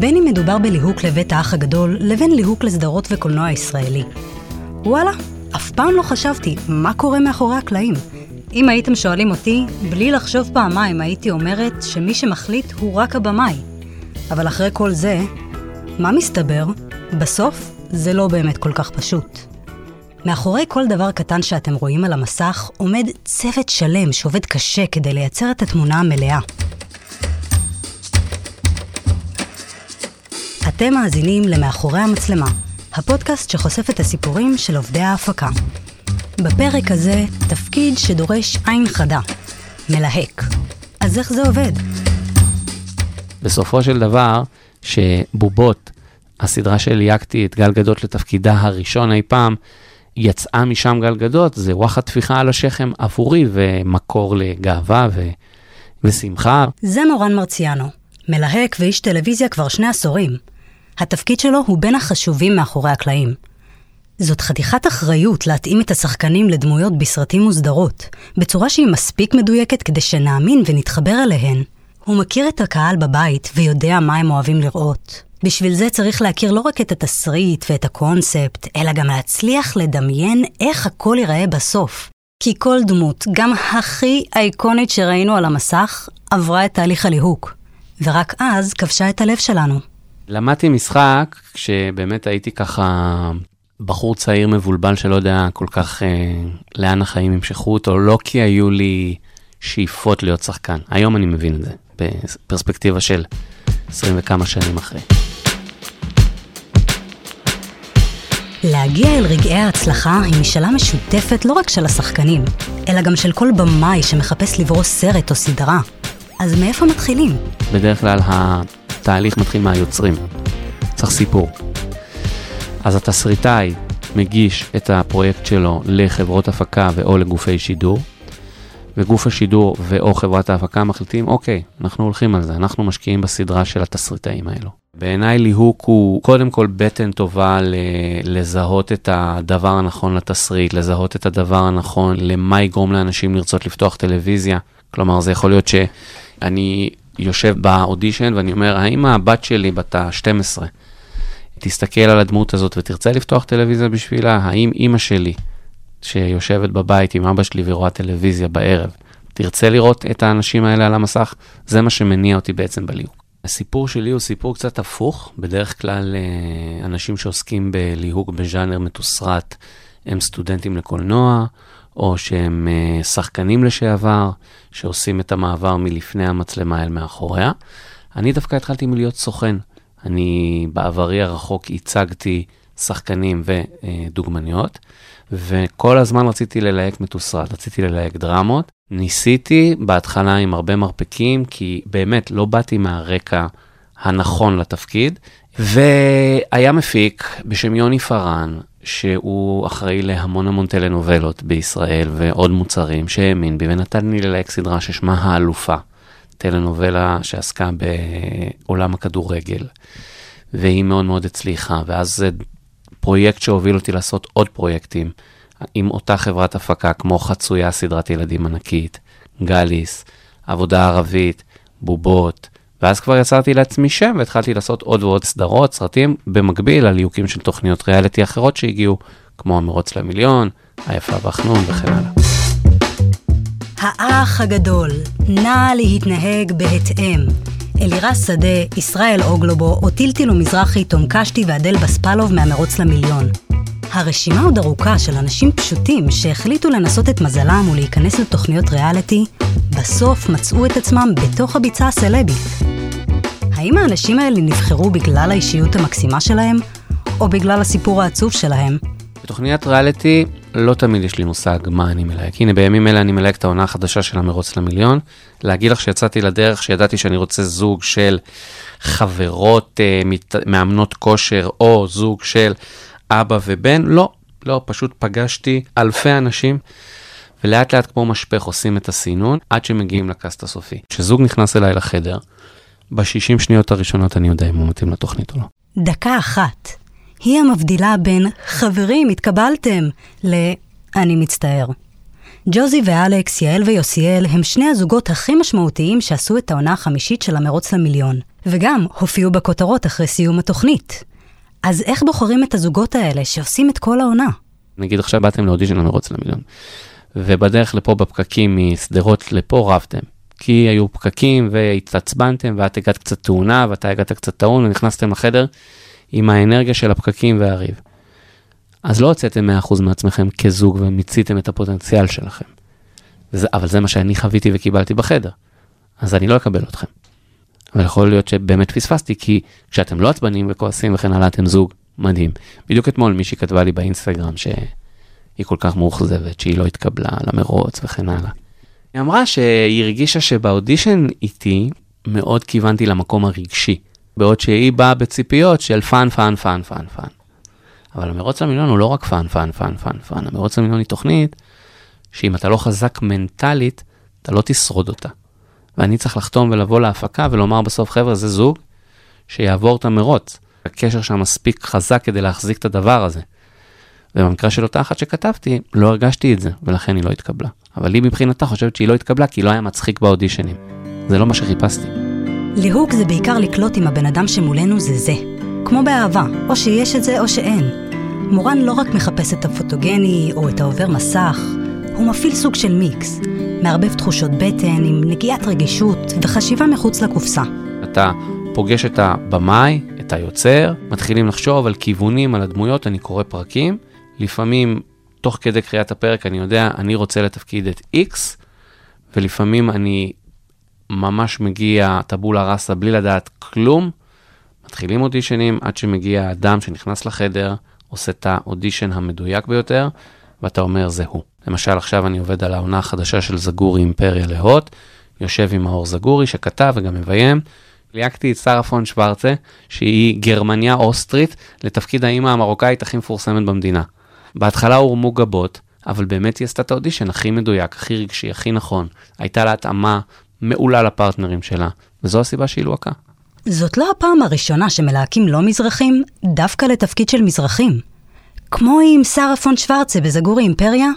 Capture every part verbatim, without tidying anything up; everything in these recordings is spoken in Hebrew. בין אם מדובר בליהוק לבית האח הגדול, לבין ליהוק לסדרות וקולנוע הישראלי. וואלה, אף פעם לא חשבתי מה קורה מאחורי הקלעים. אם הייתם שואלים אותי, בלי לחשוב פעמיים הייתי אומרת שמי שמחליט הוא רק הבמאי. אבל אחרי כל זה, מה מסתבר? בסוף זה לא באמת כל כך פשוט. מאחורי כל דבר קטן שאתם רואים על המסך עומד צוות שלם שעובד קשה כדי לייצר את התמונה המלאה. אתם מאזינים למאחורי המצלמה, הפודקאסט שחושף את הסיפורים של עובדי ההפקה. בפרק הזה תפקיד שדורש עין חדה, מלהק. אז איך זה עובד? בסופו של דבר, שבובות, הסדרה שהלהקתי את גל גדות לתפקידה הראשון אי פעם, יצאה משם גל גדות, זה רוח התפיחה על השכם עבורי ומקור לגאווה ו... ושמחה. זה מורן מרציאנו, מלהק ואיש טלוויזיה כבר שני עשורים. התפקיד שלו הוא בין החשובים מאחורי הקלעים. זאת חתיכת אחריות להתאים את השחקנים לדמויות בסרטים מוסדרות, בצורה שהיא מספיק מדויקת כדי שנאמין ונתחבר אליהן. הוא מכיר את הקהל בבית ויודע מה הם אוהבים לראות. בשביל זה צריך להכיר לא רק את התסריט ואת הקונספט, אלא גם להצליח לדמיין איך הכל ייראה בסוף. כי כל דמות, גם הכי אייקונית שראינו על המסך, עברה את תהליך הליהוק. ורק אז כבשה את הלב שלנו. למדתי משחק כשבאמת הייתי ככה בחור צעיר מבולבל שלא יודע כל כך אה, לאן החיים המשכו אותו, לא כי היו לי שאיפות להיות שחקן. היום אני מבין את זה, בפרספקטיבה של עשרים וכמה שנים אחרי. להגיע אל רגעי ההצלחה היא משאלה משותפת לא רק של השחקנים, אלא גם של כל במאי שמחפש לברוס סרט או סדרה. אז מאיפה מתחילים? בדרך כלל התהליך מתחיל מהיוצרים. צריך סיפור. אז התסריטאי מגיש את הפרויקט שלו לחברות הפקה ואו לגופי שידור, וגוף השידור ואו חברת ההפקה מחליטים, אוקיי, אנחנו הולכים על זה, אנחנו משקיעים בסדרה של התסריטאים האלו. בעיניי ליהוק הוא קודם כל בטן טובה לזהות את הדבר הנכון לתסריט, לזהות את הדבר הנכון למה יגרום לאנשים לרצות לפתוח טלוויזיה. כלומר, זה יכול להיות שאני יושב באודישן ואני אומר, האם הבת שלי בת ה-שתים עשרה תסתכל על הדמות הזאת ותרצה לפתוח טלוויזיה בשבילה? האם אמא שלי שיושבת בבית עם אבא שלי ורואה טלוויזיה בערב תרצה לראות את האנשים האלה על המסך? זה מה שמניע אותי בעצם בליהוק. הסיפור שלי הוא סיפור קצת הפוך. בדרך כלל אנשים שעוסקים בליהוק בז'אנר מתוסרט הם סטודנטים לקולנוע, או שהם שחקנים לשעבר שעושים את המעבר מלפני המצלמה אל מאחוריה. אני דווקא התחלתי מלהיות סוכן. אני בעברי הרחוק ייצגתי שחקנים ודוגמניות, וכל הזמן רציתי ללהק מתוסרט, רציתי ללהק דרמות. ניסיתי בהתחלה עם הרבה מרפקים, כי באמת לא באתי מהרקע הנכון לתפקיד, והיה מפיק בשם יוני פרן, שהוא אחראי להמון המון טלנובלות בישראל ועוד מוצרים, שהאמין בי ונתן לי ללהק סדרה ששמה האלופה, טלנובלה שעסקה בעולם הכדורגל, והיא מאוד מאוד הצליחה, ואז זה פרויקט שהוביל אותי לעשות עוד פרויקטים, עם אותה חברת הפקה, כמו חצויה סדרת ילדים ענקית, גליס, עבודה ערבית, בובות, ואז כבר יצרתי לעצמי שם, והתחלתי לעשות עוד ועוד סדרות, סרטים, במקביל לליהוקים של תוכניות ריאליטי אחרות שהגיעו, כמו המרוץ למיליון, היפה והחנון וכן הלאה. האח הגדול, נא להתנהג בהתאם. אלירה שדה, ישראל אוגלובו, אוטילטילו מזרחי, תום קשתי ועדל בספלוב מהמרוץ למיליון. הרשימה עוד ארוכה של אנשים פשוטים שהחליטו לנסות את מזלם ולהיכנס לתוכניות ריאליטי, בסוף מצאו את עצמם בתוך הביצה הסלבית. האם האנשים האלה נבחרו בגלל האישיות המקסימה שלהם, או בגלל הסיפור העצוב שלהם? בתוכניית ריאליטי לא תמיד יש לי מושג מה אני מלהק. הנה, בימים אלה אני מלהק את העונה החדשה של המרוץ למיליון. להגיד לך שיצאתי לדרך, שידעתי שאני רוצה זוג של חברות אה, מת... מאמנות כושר, או זוג של אבא ובן. לא, לא, פשוט פגשתי אלפי אנשים, ולאט לאט כמו משפך עושים את הסינון, עד שמגיעים לקאסט הסופי. כשזוג נכנס אליי לחדר, ב-שישים שניות הראשונות אני יודע אם הוא מתאים לתוכנית או לא. דקה אחת. היא המבדילה בין חברים התקבלתם ל אני מצטער. ג'וזי ואלכס, יעל ויוסיאל, הם שני הזוגות הכי משמעותיים שעשו את העונה החמישית של המרוץ למיליון, וגם הופיעו בכותרות אחרי סיום התוכנית. אז איך בוחרים את הזוגות האלה שעושים את כל העונה? נגיד עכשיו באתם לאודישן למרוץ למיליון, ובדרך לפה בפקקים מסדרות לפה רבתם, כי היו פקקים והתעצבנתם, ואת הגעת קצת טעונה, ואתה הגעת קצת טעון, ונכנסתם לחדר עם האנרגיה של הפקקים והריב. אז לא הוצאתם מאה אחוז מעצמכם כזוג, ומיציתם את הפוטנציאל שלכם. וזה, אבל זה מה שאני חוויתי וקיבלתי בחדר. אז אני לא אקבל אתכם. אבל יכול להיות שבאמת פספסתי, כי כשאתם לא עצבנים וכועסים, וכן הלאה, אתם זוג מדהים. בדיוק אתמול מישהי כתבה לי באינסטגרם, שהיא כל כך מאוכזבת, שהיא לא התקבלה למרוץ וכן הלאה. היא אמרה שהיא הרגישה שבאודישן איתי, מאוד כיוונתי למקום הרגשי, בעוד שהיא באה בציפיות של פן, פן, פן, פן, פן. אבל המרוץ למיליון הוא לא רק פן, פן, פן, פן, פן. המרוץ למיליון היא תוכנית, שאם אתה לא חזק מנטלית, אתה לא תשרוד אותה. ואני צריך לחתום ולבוא להפקה ולומר בסוף, חבר'ה, זה זוג שיעבור את המרוץ. הקשר שם מספיק חזק כדי להחזיק את הדבר הזה. ובמקרה של אותה אחת שכתבתי, לא הרגשתי את זה, ולכן היא לא התקבלה. אבל היא מבחינתה חושבת שהיא לא התקבלה, כי היא לא היה מצחיק באודישנים. זה לא מה שחיפשתי. ליהוק זה בעיקר לקלוט עם הבן אדם שמולנו זה זה. כמו באהבה, או שיש את זה או שאין. מורן לא רק מחפש את הפוטוגני או את העובר מסך, הוא מפעיל סוג של מיקס, מערבב תחושות בטן עם נגיעת רגישות וחשיבה מחוץ לקופסה. אתה פוגש את הבמאי, את היוצר, מתחילים לחשוב על כיוונים, על הדמויות, אני קורא פרקים, לפעמים תוך כדי קריאת הפרק אני יודע, אני רוצה לתפקיד את X, ולפעמים אני ממש מגיע טבולה ראסה בלי לדעת כלום, מתחילים אודישנים עד שמגיע האדם שנכנס לחדר, עושה את האודישן המדויק ביותר, ואתה אומר זה הוא. למשל עכשיו אני עובד על העונה החדשה של זגורי אימפריה להוט, יושב עם האור זגורי שכתב וגם מביים, לייקתי את שרה פון שוורצה, שהיא גרמניה אוסטרית, לתפקיד האימא המרוקאית הכי מפורסמת במדינה. בהתחלה הורמו גבות, אבל באמת היא עשתה את האודישן הכי מדויק, הכי רגשי, הכי נכון. הייתה לה התאמה מעולה לפרטנרים שלה, וזו הסיבה שהיא לוהקה. זאת לא הפעם הראשונה שמלהקים לא מזרחים, דווקא לתפקיד של מזרחים. כמו עם שרה פון שוורצה בזגורי אימפריה,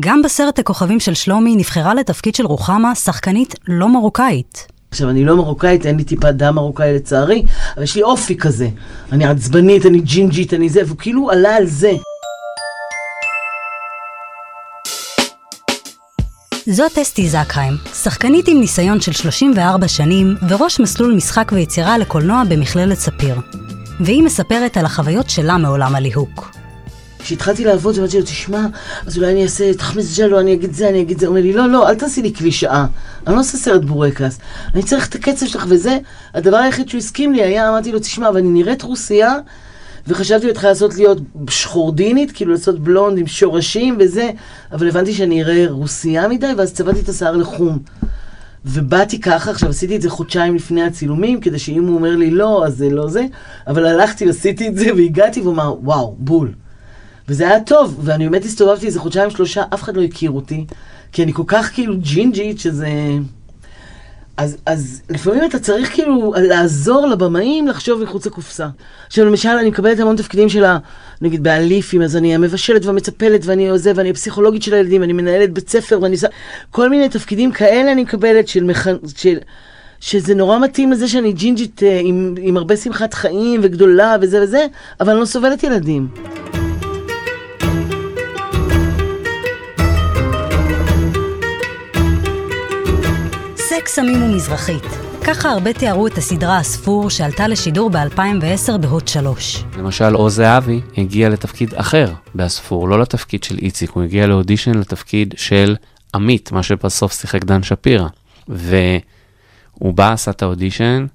גם בסרט הכוכבים של שלומי נבחרה לתפקיד של רוחמה, שחקנית לא מרוקאית. עכשיו, אני לא מרוקאית, אין לי טיפה דם מרוקאי לצערי, אבל יש לי אופי כזה. אני עצבנית, אני ג'ינג'ית, אני זה, והוא כאילו עלה על זה. זאת אסתי זקהיים, שחקנית עם ניסיון של שלושים וארבע שנים, וראש מסלול משחק ויצירה לקולנוע במכללת ספיר. והיא מספרת על החוויות שלה מעולם הליהוק. כשהתחלתי לעבוד, אמרתי לו, תשמע, אז אולי אני אעשה תחמס ג'לו, אני אגיד זה, אני אגיד זה. הוא אומר לי, לא, לא, אל תעשי לי קלישאה. אני לא עושה סרט בורקס. אני צריך את הקצב שלך, וזה הדבר היחיד שהוא הסכים לי היה, אמרתי לו, תשמע, ואני נראית רוסיה, וחשבתי להתחיל לעשות להיות שחורדינית, כאילו לעשות בלונד עם שורשים וזה, אבל הבנתי שאני אראה רוסיה מדי, ואז צבעתי את השיער לחום. ובאתי ככה, עכשיו עשיתי את זה חודשיים לפני הצילומים, כדי שאם הוא אומר לי, לא, אז זה לא זה, אבל הלכתי, עשיתי את זה, והגעתי, והוא אמר, וואו, בול. וזה היה טוב, ואני באמת הסתובבתי איזה חודשיים שלושה, אף אחד לא הכיר אותי, כי אני כל כך כאילו ג'ינג'ית שזה... אז, אז לפעמים אתה צריך כאילו לעזור לבמאים לחשוב מחוץ לקופסה. עכשיו למשל אני מקבלת המון תפקידים שלה, נגיד באליפים, אז אני המבשלת והמצפלת ואני עוזב, ואני הפסיכולוגית של הילדים, אני מנהלת בית ספר ואני... כל מיני תפקידים כאלה אני מקבלת של... מח... של... שזה נורא מתאים לזה שאני ג'ינג'ית עם, עם הרבה שמחת חיים וגדולה וזה וזה, אבל אני לא סובלת ילדים. סמים ומזרחית. ככה הרבה תיארו את הסדרה הספור שעלתה לשידור ב-אלפיים ועשר בהוט שלוש. למשל, עוזי אבי הגיע לתפקיד אחר בהספור, לא לתפקיד של איציק, הוא הגיע לאודישן לתפקיד של עמית, מה שבסוף שיחק דן שפירה. והוא בא, עשה את האודישן,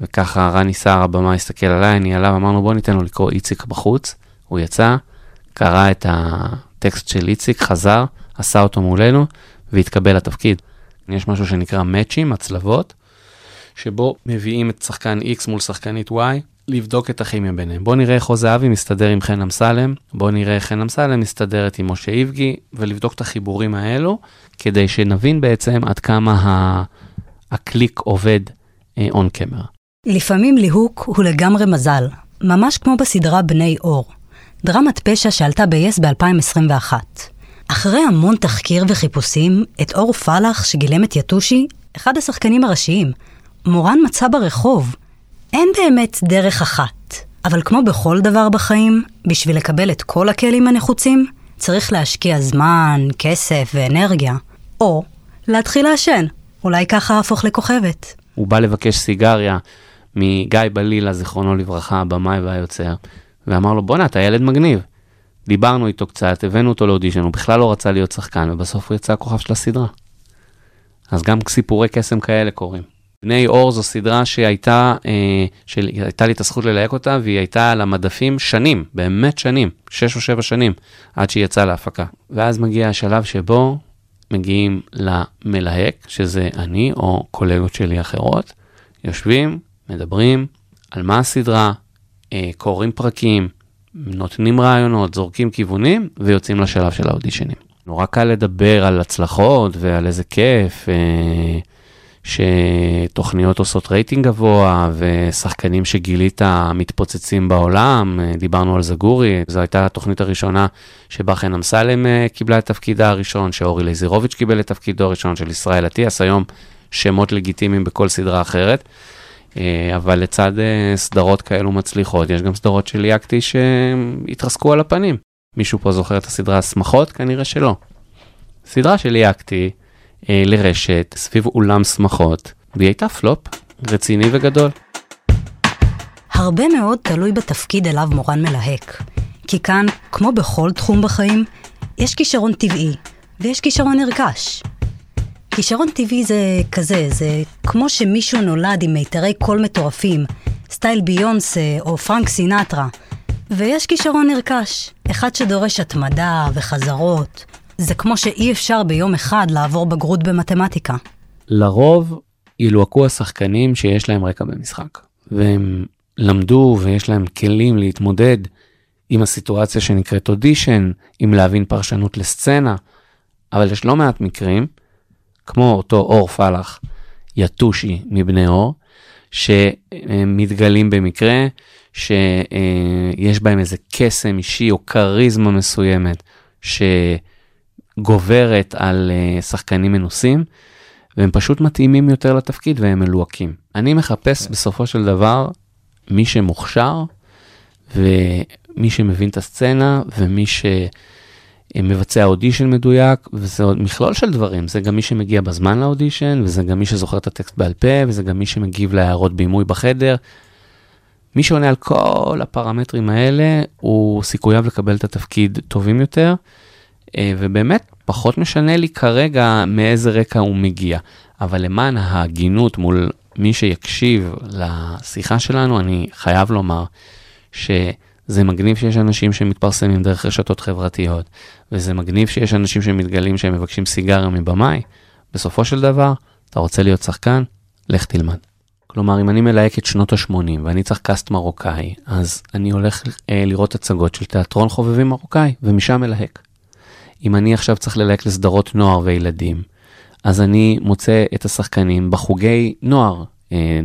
וככה רני שר, הבמה, הסתכל עליי, אני עליו, אמרנו, בוא ניתן לו לקרוא איציק בחוץ. הוא יצא, קרא את הטקסט של איציק, חזר, עשה אותו מולנו, והתקבל לתפקיד. יש משהו שנקרא מאצ'ים, הצלבות, שבו מביאים את שחקן X מול שחקנית Y, לבדוק את הכימיה ביניהם. בוא נראה איך עוזי אבי מסתדר עם חן אמסלם, בוא נראה איך חן אמסלם מסתדרת עם משה איבגי, ולבדוק את החיבורים האלו, כדי שנבין בעצם עד כמה ה... הקליק עובד און קמר. לפעמים ליהוק הוא לגמרי מזל, ממש כמו בסדרה בני אור, דרמת פשע שעלתה ב-יס ב-אלפיים עשרים ואחת. אחרי המון תחקיר וחיפושים, את אור פלח שגילם את יטושי, אחד השחקנים הראשיים, מורן מצא ברחוב. אין באמת דרך אחת, אבל כמו בכל דבר בחיים, בשביל לקבל את כל הכלים הנחוצים, צריך להשקיע זמן, כסף ואנרגיה, או להתחיל לעשן, אולי ככה הפוך לכוכבת. הוא בא לבקש סיגריה מגיא בלילה, זיכרונו לברכה, במאי והיוצר, ואמר לו, בונה, אתה ילד מגניב. דיברנו איתו קצת, הבאנו אותו לאודישן, הוא בכלל לא רצה להיות שחקן, ובסוף הוא יצא הכוכב של הסדרה. אז גם סיפורי קסם כאלה קוראים. בני אור זו סדרה שהייתה, אה, שהייתה לי את הזכות ללהק אותה, והיא הייתה על המדפים שנים, באמת שנים, שש או שבע שנים, עד שהיא יצאה להפקה. ואז מגיע השלב שבו מגיעים למלהק, שזה אני או קולגות שלי אחרות, יושבים, מדברים על מה הסדרה, אה, קוראים פרקים, נותנים רעיונות, זורקים כיוונים, ויוצאים לשלב של האודישנים. נורא קל לדבר על הצלחות ועל איזה כיף, אה, שתוכניות עושות רייטינג גבוה, ושחקנים שגילית מתפוצצים בעולם, דיברנו על זגורי, זו הייתה התוכנית הראשונה שבה חן אמסלם קיבלה את תפקידה הראשון, שאורי ליזירוביץ' קיבל את תפקידו הראשון, של ישראל אטיאס, היום שמות לגיטימיים בכל סדרה אחרת, אבל לצד סדרות כאלו מצליחות, יש גם סדרות של ליאקטי שהתרסקו על הפנים. מישהו פה זוכר את הסדרה שמחות? כנראה שלא. סדרה של ליאקטי, לרשת, סביב אולם שמחות, והיא הייתה פלופ, רציני וגדול. הרבה מאוד תלוי בתפקיד אליו מורן מלהק, כי כאן, כמו בכל תחום בחיים, יש כישרון טבעי, ויש כישרון נרכש. כישרון טבעי זה כזה, זה כמו שמישהו נולד עם מיתרי קול מטורפים, סטייל ביונסה או פרנק סינטרה, ויש כישרון נרכש, אחד שדורש התמדה וחזרות, זה כמו שאי אפשר ביום אחד לעבור בגרות במתמטיקה. לרוב ילוהקו השחקנים שיש להם רקע במשחק, והם למדו ויש להם כלים להתמודד עם הסיטואציה שנקראת אודישן, עם להבין פרשנות לסצנה, אבל יש לא מעט מקרים, כמו אותו אור פלח, יטושי מבני אור, שמתגלים במקרה שיש בהם איזה קסם אישי או קריזמה מסוימת, ש... גוברת על שחקנים מנוסים, והם פשוט מתאימים יותר לתפקיד, והם מלוהקים. אני מחפש בסופו של דבר, מי שמוכשר, ומי שמבין את הסצנה, ומי שמבצע אודישן מדויק, וזה מכלול של דברים, זה גם מי שמגיע בזמן לאודישן, וזה גם מי שזוכר את הטקסט בעל פה, וזה גם מי שמגיב להערות בימוי בחדר. מי שעונה על כל הפרמטרים האלה, הוא סיכוייו לקבל את התפקיד טובים יותר, ובאמת פחות משנה לי כרגע מאיזה רקע הוא מגיע, אבל למען ההגינות מול מי שיקשיב לשיחה שלנו, אני חייב לומר שזה מגניב שיש אנשים שמתפרסמים דרך רשתות חברתיות, וזה מגניב שיש אנשים שמתגלים שהם מבקשים סיגריה מבמאי, בסופו של דבר, אתה רוצה להיות שחקן, לך תלמד. כלומר, אם אני מלהק את שנות ה-שמונים ואני צריך קאסט מרוקאי, אז אני הולך לראות הצגות של תיאטרון חובבים מרוקאי, ומשם מלהק. אם אני עכשיו צריך ללהק לסדרות נוער וילדים, אז אני מוצא את השחקנים בחוגי נוער,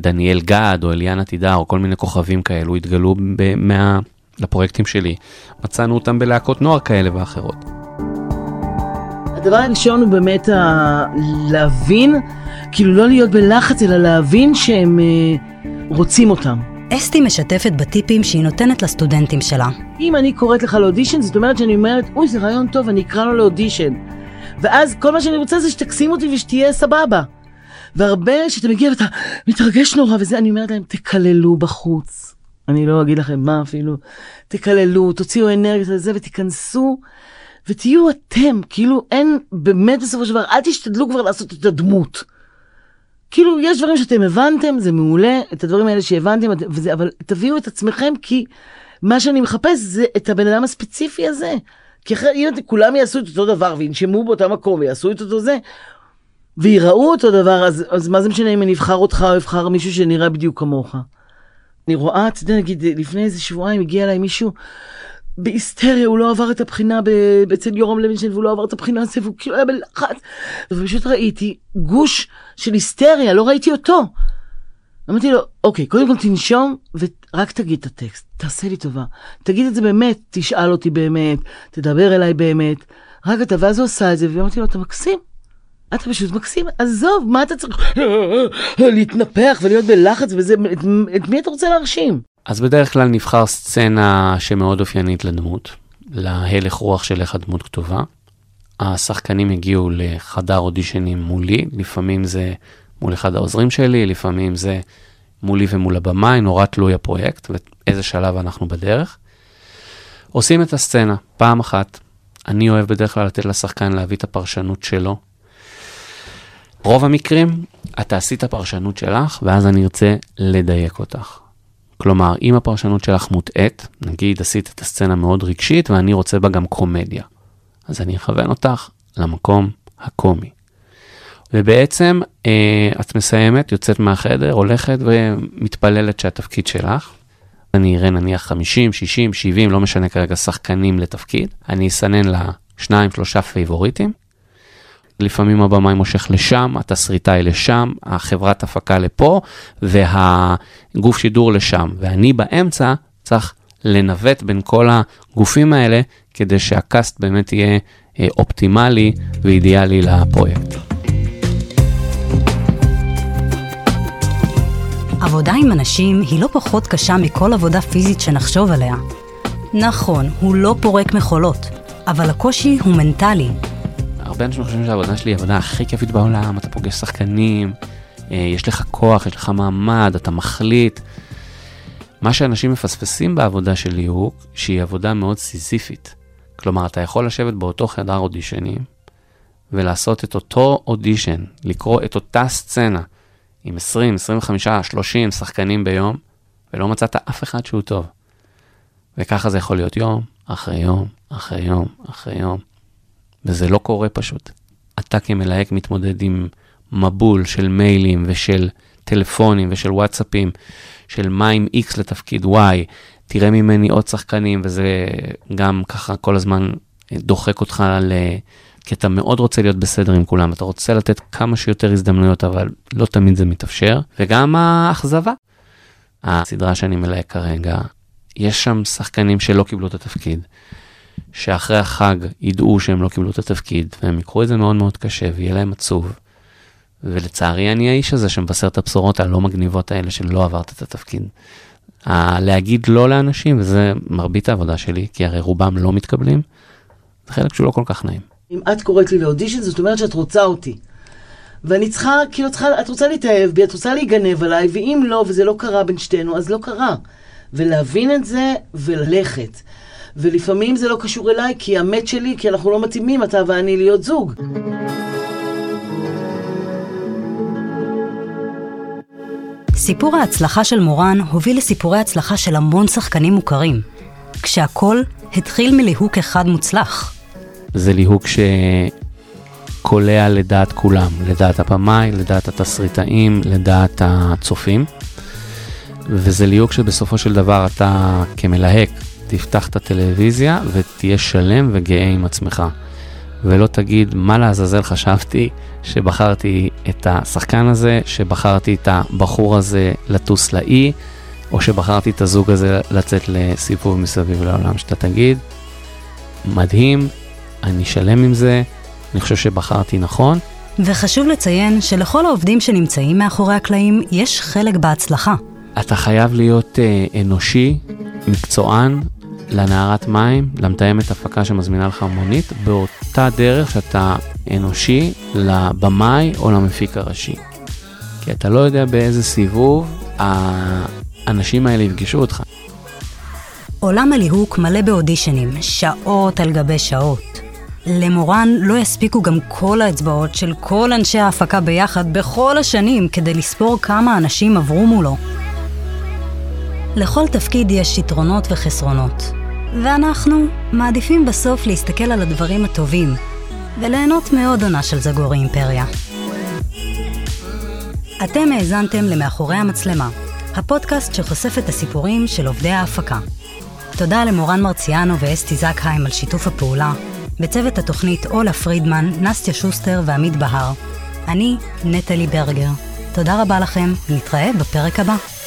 דניאל גד או אליאנה תידה או כל מיני כוכבים כאלו, התגלו במאה, לפרויקטים שלי. מצאנו אותם בלהקות נוער כאלה ואחרות. הדבר הראשון הוא באמת ה... להבין, כאילו לא להיות בלחץ, אלא להבין שהם רוצים אותם. אסתי משתפת בטיפים שהיא נותנת לסטודנטים שלה. אם אני קוראת לך לאודישן, זאת אומרת שאני אומרת, אוי, זה רעיון טוב, אני אקרא לו לאודישן. ואז כל מה שאני רוצה זה שתקסים אותי ושתהיה סבבה. והרבה שאתה מגיע ואתה מתרגש נורא וזה, אני אומרת להם, תקללו בחוץ. אני לא אגיד לכם מה אפילו. תקללו, תוציאו אנרגיות על זה ותיכנסו ותהיו אתם. כאילו אין באמת בסופו של דבר, אל תשתדלו כבר לעשות את הדמות. כאילו, יש דברים שאתם הבנתם, זה מעולה, את הדברים האלה שהבנתם, וזה, אבל תביאו את עצמכם, כי מה שאני מחפש זה את הבן אדם הספציפי הזה. כי אחרי, אם כולם יעשו את אותו דבר, וינשמו באותה מקום, ויעשו את אותו זה, ויראו אותו דבר, אז, אז מה זה משנה אם אני אבחר אותך, או אבחר מישהו שנראה בדיוק כמוך. אני רואה, אתה יודע, נגיד, לפני איזה שבועיים, הגיע אליי מישהו, בהיסטריה, הוא לא עבר את הבחינה אצל יורם לוינשטיין, והוא לא עבר את הבחינה, והוא כאילו היה בלחץ. ופשוט ראיתי גוש של היסטריה, לא ראיתי אותו. אמרתי לו, אוקיי, קודם כל תנשום, ורק תגיד את הטקסט, תעשה לי טובה. תגיד את זה באמת, תשאל אותי באמת, תדבר אליי באמת. רגע, אתה, ואז הוא עשה את זה, ואמרתי לו, אתה מקסים. אתה פשוט מקסים, עזוב, מה אתה צריך להתנפח ולהיות בלחץ וזה, את, את מי אתה רוצה להרשים? אז בדרך כלל נבחר סצנה שמאוד אופיינית לדמות, להלך רוח של איך הדמות כתובה. השחקנים הגיעו לחדר אודישנים מולי, לפעמים זה מול אחד העוזרים שלי, לפעמים זה מולי ומול הבמה, נורא תלוי הפרויקט, ואיזה שלב אנחנו בדרך. עושים את הסצנה, פעם אחת, אני אוהב בדרך כלל לתת לשחקן להביא את הפרשנות שלו. רוב המקרים, אתה עשית הפרשנות שלך, ואז אני ארצה לדייק אותך. כלומר, אם הפרשנות שלך מוטעת, נגיד, עשית את הסצנה מאוד רגשית, ואני רוצה בה גם קומדיה. אז אני אכוון אותך למקום הקומי. ובעצם, את מסיימת, יוצאת מהחדר, הולכת ומתפללת שהתפקיד שלך. אני אראה נניח חמישים, שישים, שבעים, לא משנה כרגע שחקנים לתפקיד. אני אסנן לה שניים, שלושה פייבוריטים. לפעמים הבמה מושך לשם, התסריטה היא לשם, החברת הפקה לפה, והגוף שידור לשם. ואני באמצע צריך לנווט בין כל הגופים האלה, כדי שהקאסט באמת יהיה אופטימלי ואידיאלי לפרויקט. עבודה עם אנשים היא לא פחות קשה מכל עבודה פיזית שנחשוב עליה. נכון, הוא לא פורק מחולות, אבל הקושי הוא מנטלי. הרבה אנשים חושבים שהעבודה שלי היא העבודה הכי כיפית בעולם, אתה פוגש שחקנים, יש לך כוח, יש לך מעמד, אתה מחליט. מה שאנשים מפספסים בעבודה שלי הוא שהיא עבודה מאוד סיזיפית. כלומר, אתה יכול לשבת באותו חדר אודישנים ולעשות את אותו אודישן, לקרוא את אותה סצנה עם עשרים, עשרים וחמישה, שלושים שחקנים ביום, ולא מצאת אף אחד שהוא טוב. וככה זה יכול להיות יום, אחרי יום, אחרי יום, אחרי יום. וזה לא קורה פשוט. אתה כמלהק מתמודד עם מבול של מיילים ושל טלפונים ושל וואטסאפים, של מה עם X לתפקיד Y, תראה ממני עוד שחקנים, וזה גם ככה כל הזמן דוחק אותך, ל... כי אתה מאוד רוצה להיות בסדר עם כולם, אתה רוצה לתת כמה שיותר הזדמנויות, אבל לא תמיד זה מתאפשר, וגם האכזבה. הסדרה שאני מלהק כרגע, יש שם שחקנים שלא קיבלו את התפקיד, שאחרי החג ידעו שהם לא קיבלו את התפקיד, והם יקחו את זה מאוד מאוד קשה, ויהיה להם עצוב. ולצערי אני האיש הזה שמבשר את הבשורות הלא מגניבות האלה שלא עברת את התפקיד. להגיד לא לאנשים, וזה מרבית העבודה שלי, כי הרי רובם לא מתקבלים, זה חלק שהוא לא כל כך נעים. אם את קוראת לי לאודישן, זאת אומרת שאת רוצה אותי. ואני צריכה, כאילו את רוצה להתאהב בי, את רוצה להיגנב עליי, ואם לא, וזה לא קרה בין שתינו, אז לא קרה. ולהבין את זה וללכת. ולפעמים זה לא קשור אליי, כי המת שלי, כי אנחנו לא מתאימים, אתה ואני להיות זוג. סיפור ההצלחה של מורן הוביל לסיפורי הצלחה של המון שחקנים מוכרים, כשהכל התחיל מליהוק אחד מוצלח. זה ליהוק שקולע לדעת כולם, לדעת הפמאי, לדעת התסריטאים, לדעת הצופים, וזה ליהוק שבסופו של דבר אתה כמלהק תפתח את הטלוויזיה ותהיה שלם וגאה עם עצמך. ולא תגיד מה לעזאזל חשבתי שבחרתי את השחקן הזה, שבחרתי את הבחור הזה לטוס לאי, או שבחרתי את הזוג הזה לצאת לסיפור מסביב לעולם. שאתה תגיד, מדהים, אני שלם עם זה, אני חושב שבחרתי נכון. וחשוב לציין שלכל העובדים שנמצאים מאחורי הקלעים יש חלק בהצלחה. אתה חייב להיות אה, אנושי, מקצוען, לנערת מים, למתאמת הפקה שמזמינה לך מונית, באותה דרך שאתה אנושי לבמאי או למפיק הראשי. כי אתה לא יודע באיזה סיבוב האנשים האלה יפגשו אותך. עולם הליהוק מלא באודישנים, שעות על גבי שעות. למורן לא יספיקו גם כל האצבעות של כל אנשי ההפקה ביחד בכל השנים כדי לספור כמה אנשים עברו מולו. לכל תפקיד יש יתרונות וחסרונות. ואנחנו מעדיפים בסוף להסתכל על הדברים הטובים וליהנות מאוד עונה של זגורי אימפריה. אתם האזנתם למאחורי המצלמה, הפודקאסט שחושף את הסיפורים של עובדי ההפקה. תודה למורן מרציאנו ואסתי זקהיים על שיתוף הפעולה, בצוות התוכנית אולה פרידמן, נסטיה שוסטר ועמית בהר. אני נטע-לי ברגר. תודה רבה לכם, נתראה בפרק הבא.